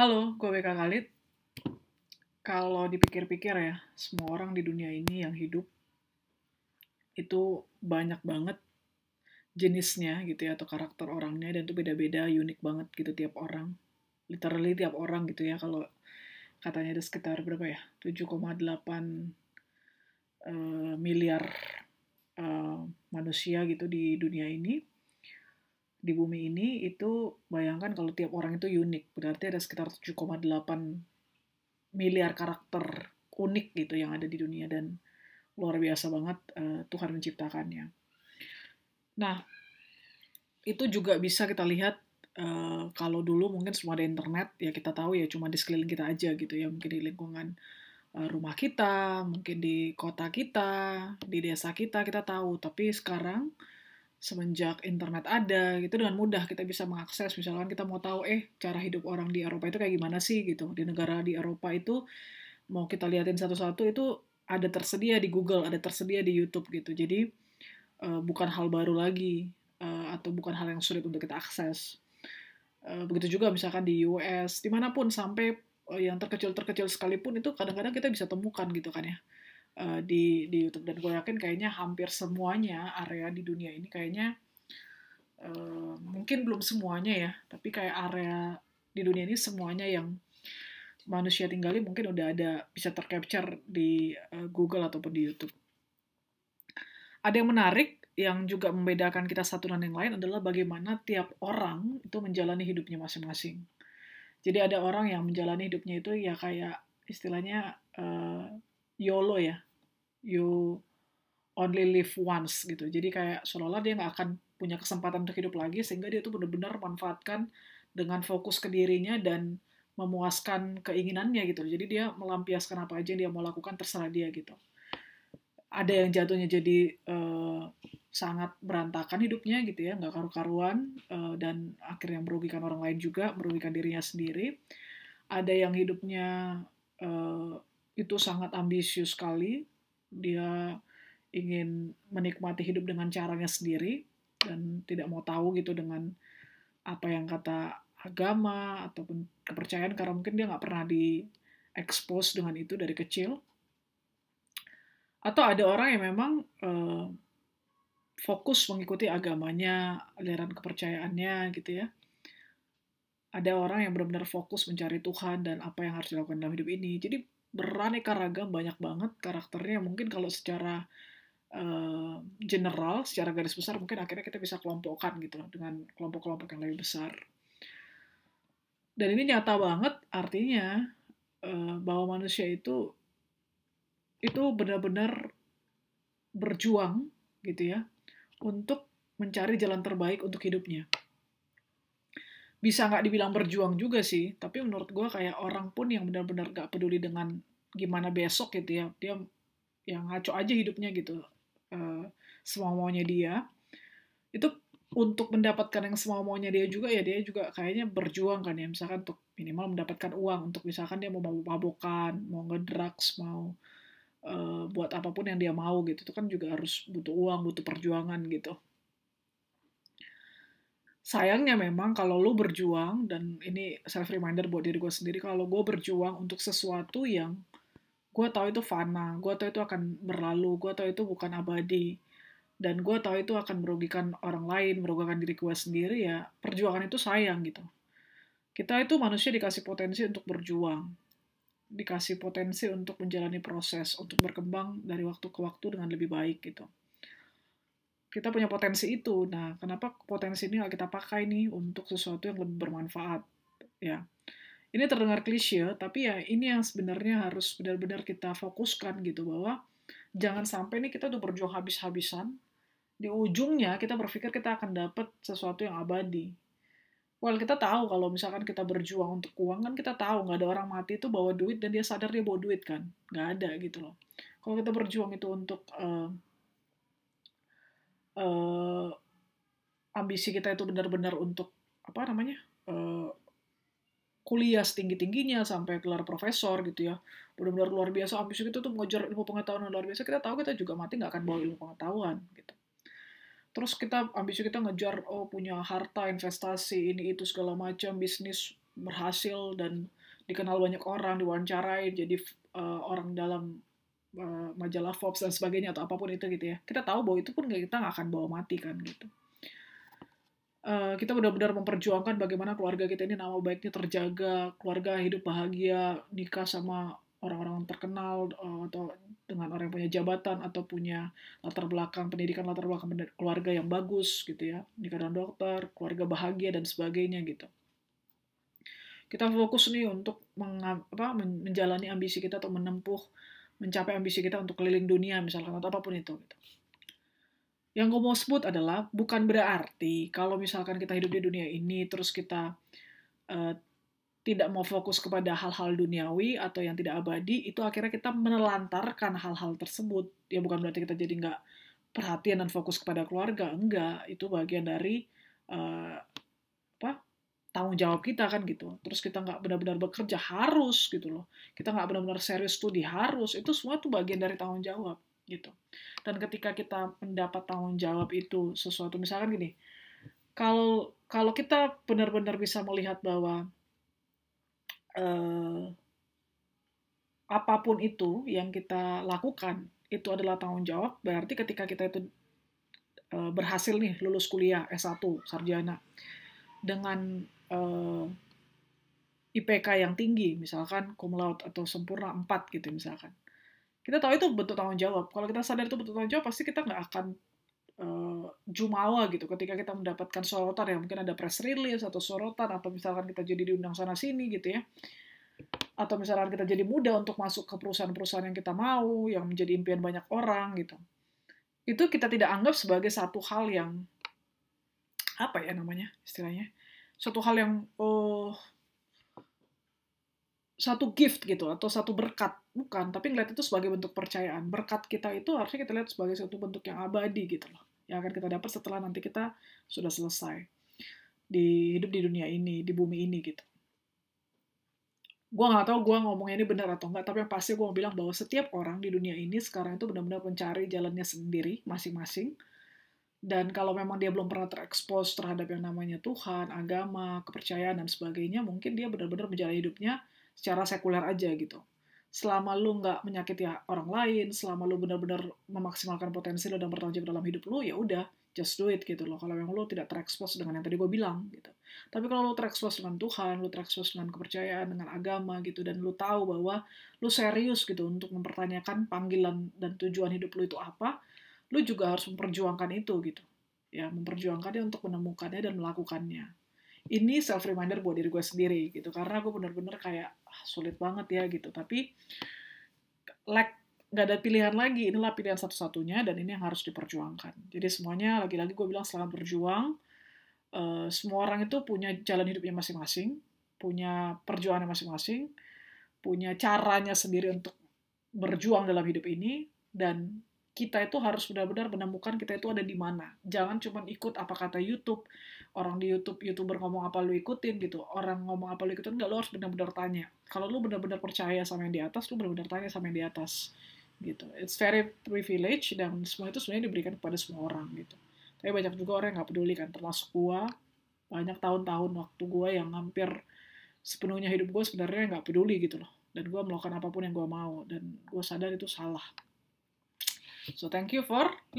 Halo, gue BK Khalid. Kalau dipikir-pikir ya, semua orang di dunia ini yang hidup itu banyak banget jenisnya gitu ya, atau karakter orangnya, dan itu beda-beda, unik banget gitu tiap orang. Literally tiap orang gitu ya, kalau katanya ada sekitar berapa ya, 7,8 miliar manusia gitu di dunia ini. Di bumi ini itu bayangkan kalau tiap orang itu unik, berarti ada sekitar 7,8 miliar karakter unik gitu yang ada di dunia, dan luar biasa banget Tuhan menciptakannya. Nah, itu juga bisa kita lihat kalau dulu mungkin semua ada internet, ya kita tahu ya cuma di sekeliling kita aja gitu ya, mungkin di lingkungan rumah kita, mungkin di kota kita, di desa kita tahu. Tapi sekarang semenjak internet ada gitu, dengan mudah kita bisa mengakses. Misalkan kita mau tahu cara hidup orang di Eropa itu kayak gimana sih gitu, di negara di Eropa itu mau kita liatin satu-satu itu ada tersedia di Google, ada tersedia di YouTube gitu. Jadi bukan hal baru lagi atau bukan hal yang sulit untuk kita akses. Begitu juga misalkan di US, dimanapun, sampai yang terkecil sekalipun itu kadang-kadang kita bisa temukan gitu kan ya, di YouTube. Dan gue yakin kayaknya hampir semuanya area di dunia ini kayaknya mungkin belum semuanya ya, tapi kayak area di dunia ini semuanya yang manusia tinggali mungkin udah ada, bisa tercapture di Google ataupun di YouTube. Ada yang menarik yang juga membedakan kita satu dan yang lain adalah bagaimana tiap orang itu menjalani hidupnya masing-masing. Jadi ada orang yang menjalani hidupnya itu ya kayak istilahnya YOLO ya, you only live once gitu. Jadi kayak seolah-olah dia nggak akan punya kesempatan untuk hidup lagi, sehingga dia tuh benar-benar manfaatkan dengan fokus ke dirinya dan memuaskan keinginannya gitu. Jadi dia melampiaskan apa aja yang dia mau lakukan, terserah dia gitu. Ada yang jatuhnya jadi sangat berantakan hidupnya gitu ya, nggak karu-karuan, dan akhirnya merugikan orang lain juga, merugikan dirinya sendiri. Ada yang hidupnya itu sangat ambisius sekali, dia ingin menikmati hidup dengan caranya sendiri, dan tidak mau tahu gitu dengan apa yang kata agama, ataupun kepercayaan, karena mungkin dia nggak pernah di-expose dengan itu dari kecil. Atau ada orang yang memang fokus mengikuti agamanya, aliran kepercayaannya gitu ya. Ada orang yang benar-benar fokus mencari Tuhan dan apa yang harus dilakukan dalam hidup ini. Jadi beraneka ragam, banyak banget karakternya. Mungkin kalau secara general, secara garis besar, mungkin akhirnya kita bisa kelompokkan gitu dengan kelompok-kelompok yang lebih besar. Dan ini nyata banget artinya bahwa manusia itu benar-benar berjuang gitu ya untuk mencari jalan terbaik untuk hidupnya. Bisa nggak dibilang berjuang juga sih, tapi menurut gue kayak orang pun yang benar-benar nggak peduli dengan gimana besok gitu ya, dia yang ngaco aja hidupnya gitu, semau maunya dia, itu untuk mendapatkan yang semau maunya dia juga ya, dia juga kayaknya berjuang kan ya, misalkan untuk minimal mendapatkan uang, untuk misalkan dia mau mabuk-mabukan, mau ngedrugs, mau buat apapun yang dia mau gitu, itu kan juga harus butuh uang, butuh perjuangan gitu. Sayangnya memang kalau lo berjuang, dan ini self-reminder buat diri gue sendiri, kalau gue berjuang untuk sesuatu yang gue tahu itu fana, gue tahu itu akan berlalu, gue tahu itu bukan abadi, dan gue tahu itu akan merugikan orang lain, merugikan diri gue sendiri, ya perjuangan itu sayang gitu. Kita itu manusia dikasih potensi untuk berjuang, dikasih potensi untuk menjalani proses, untuk berkembang dari waktu ke waktu dengan lebih baik gitu. Kita punya potensi itu. Nah, kenapa potensi ini nggak kita pakai nih untuk sesuatu yang lebih bermanfaat? Ya, ini terdengar klise, tapi ya ini yang sebenarnya harus benar-benar kita fokuskan gitu, bahwa jangan sampai nih kita udah berjuang habis-habisan, di ujungnya kita berpikir kita akan dapat sesuatu yang abadi. Well, kita tahu kalau misalkan kita berjuang untuk uang kan kita tahu nggak ada orang mati itu bawa duit dan dia sadar dia bawa duit kan, nggak ada gitu loh. Kalau kita berjuang itu untuk ambisi kita itu benar-benar untuk kuliah setinggi-tingginya sampai gelar profesor gitu ya, benar-benar luar biasa ambisi kita tuh mengejar ilmu pengetahuan yang luar biasa, kita tahu kita juga mati nggak akan bawa ilmu pengetahuan gitu. Terus kita ambisi kita ngejar punya harta, investasi, ini itu segala macam, bisnis berhasil dan dikenal banyak orang, diwawancarai, jadi orang dalam majalah Forbes dan sebagainya atau apapun itu gitu ya. Kita tahu bahwa itu pun kita nggak akan bawa mati kan gitu. Kita benar-benar memperjuangkan bagaimana keluarga kita ini nama baiknya terjaga, keluarga hidup bahagia, nikah sama orang-orang terkenal atau dengan orang yang punya jabatan atau punya latar belakang pendidikan, latar belakang keluarga yang bagus gitu ya, nikah dengan dokter, keluarga bahagia dan sebagainya gitu. Kita fokus nih untuk menjalani ambisi kita atau mencapai ambisi kita untuk keliling dunia misalkan atau apapun itu gitu. Yang gue mau sebut adalah bukan berarti kalau misalkan kita hidup di dunia ini terus kita tidak mau fokus kepada hal-hal duniawi atau yang tidak abadi, itu akhirnya kita menelantarkan hal-hal tersebut. Ya bukan berarti kita jadi nggak perhatian dan fokus kepada keluarga. Enggak, itu bagian dari tanggung jawab kita kan gitu. Terus kita nggak benar-benar bekerja, harus gitu loh. Kita nggak benar-benar serius studi, harus. Itu semua tuh bagian dari tanggung jawab gitu. Dan ketika kita mendapat tanggung jawab itu sesuatu, misalkan gini, kalau kita benar-benar bisa melihat bahwa apapun itu yang kita lakukan itu adalah tanggung jawab, berarti ketika kita itu berhasil nih lulus kuliah S1 sarjana dengan IPK yang tinggi, misalkan cum laude atau sempurna 4 gitu misalkan, kita tahu itu bentuk tanggung jawab. Kalau kita sadar itu bentuk tanggung jawab, pasti kita nggak akan jumawa gitu ketika kita mendapatkan sorotan ya, mungkin ada press release atau sorotan, atau misalkan kita jadi diundang sana-sini gitu ya, atau misalkan kita jadi mudah untuk masuk ke perusahaan-perusahaan yang kita mau, yang menjadi impian banyak orang gitu. Itu kita tidak anggap sebagai satu hal yang, apa ya namanya istilahnya, satu hal yang satu gift gitu, atau satu berkat. Bukan, tapi ngeliat itu sebagai bentuk percayaan. Berkat kita itu harusnya kita lihat sebagai satu bentuk yang abadi gitu loh, yang akan kita dapat setelah nanti kita sudah selesai hidup di dunia ini, di bumi ini gitu. Gue gak tahu gue ngomongnya ini benar atau enggak, tapi yang pasti gue mau bilang bahwa setiap orang di dunia ini sekarang itu benar-benar mencari jalannya sendiri, masing-masing. Dan kalau memang dia belum pernah terekspos terhadap yang namanya Tuhan, agama, kepercayaan, dan sebagainya, mungkin dia benar-benar menjalani hidupnya secara sekuler aja gitu. Selama lu nggak menyakiti orang lain, selama lu benar-benar memaksimalkan potensi lu dan bertanggung jawab dalam hidup lu, ya udah, just do it gitu loh. Kalau memang lu tidak terekspos dengan yang tadi gue bilang gitu. Tapi kalau lu terekspos dengan Tuhan, lu terekspos dengan kepercayaan, dengan agama gitu, dan lu tahu bahwa lu serius gitu untuk mempertanyakan panggilan dan tujuan hidup lu itu apa, lu juga harus memperjuangkan itu gitu. Ya, memperjuangkannya untuk menemukannya dan melakukannya. Ini self-reminder buat diri gue sendiri, gitu. Karena gue bener-bener kayak, sulit banget ya, gitu. Tapi, gak ada pilihan lagi. Inilah pilihan satu-satunya, dan ini yang harus diperjuangkan. Jadi semuanya, lagi-lagi gue bilang, selamat berjuang. Semua orang itu punya jalan hidupnya masing-masing, punya perjuangannya masing-masing, punya caranya sendiri untuk berjuang dalam hidup ini, dan kita itu harus benar-benar menemukan kita itu ada di mana. Jangan cuma ikut apa kata YouTube. Orang di YouTube, YouTuber ngomong apa lu ikutin gitu. Orang ngomong apa lu ikutin, enggak, lu harus benar-benar tanya. Kalau lu benar-benar percaya sama yang di atas, lu benar-benar tanya sama yang di atas. Gitu. It's very privileged, dan semua itu sebenarnya diberikan kepada semua orang gitu. Tapi banyak juga orang yang nggak peduli kan, termasuk gua. Banyak tahun-tahun waktu gua yang hampir sepenuhnya hidup gua sebenarnya nggak peduli gitu loh. Dan gua melakukan apapun yang gua mau. Dan gua sadar itu salah. So thank you for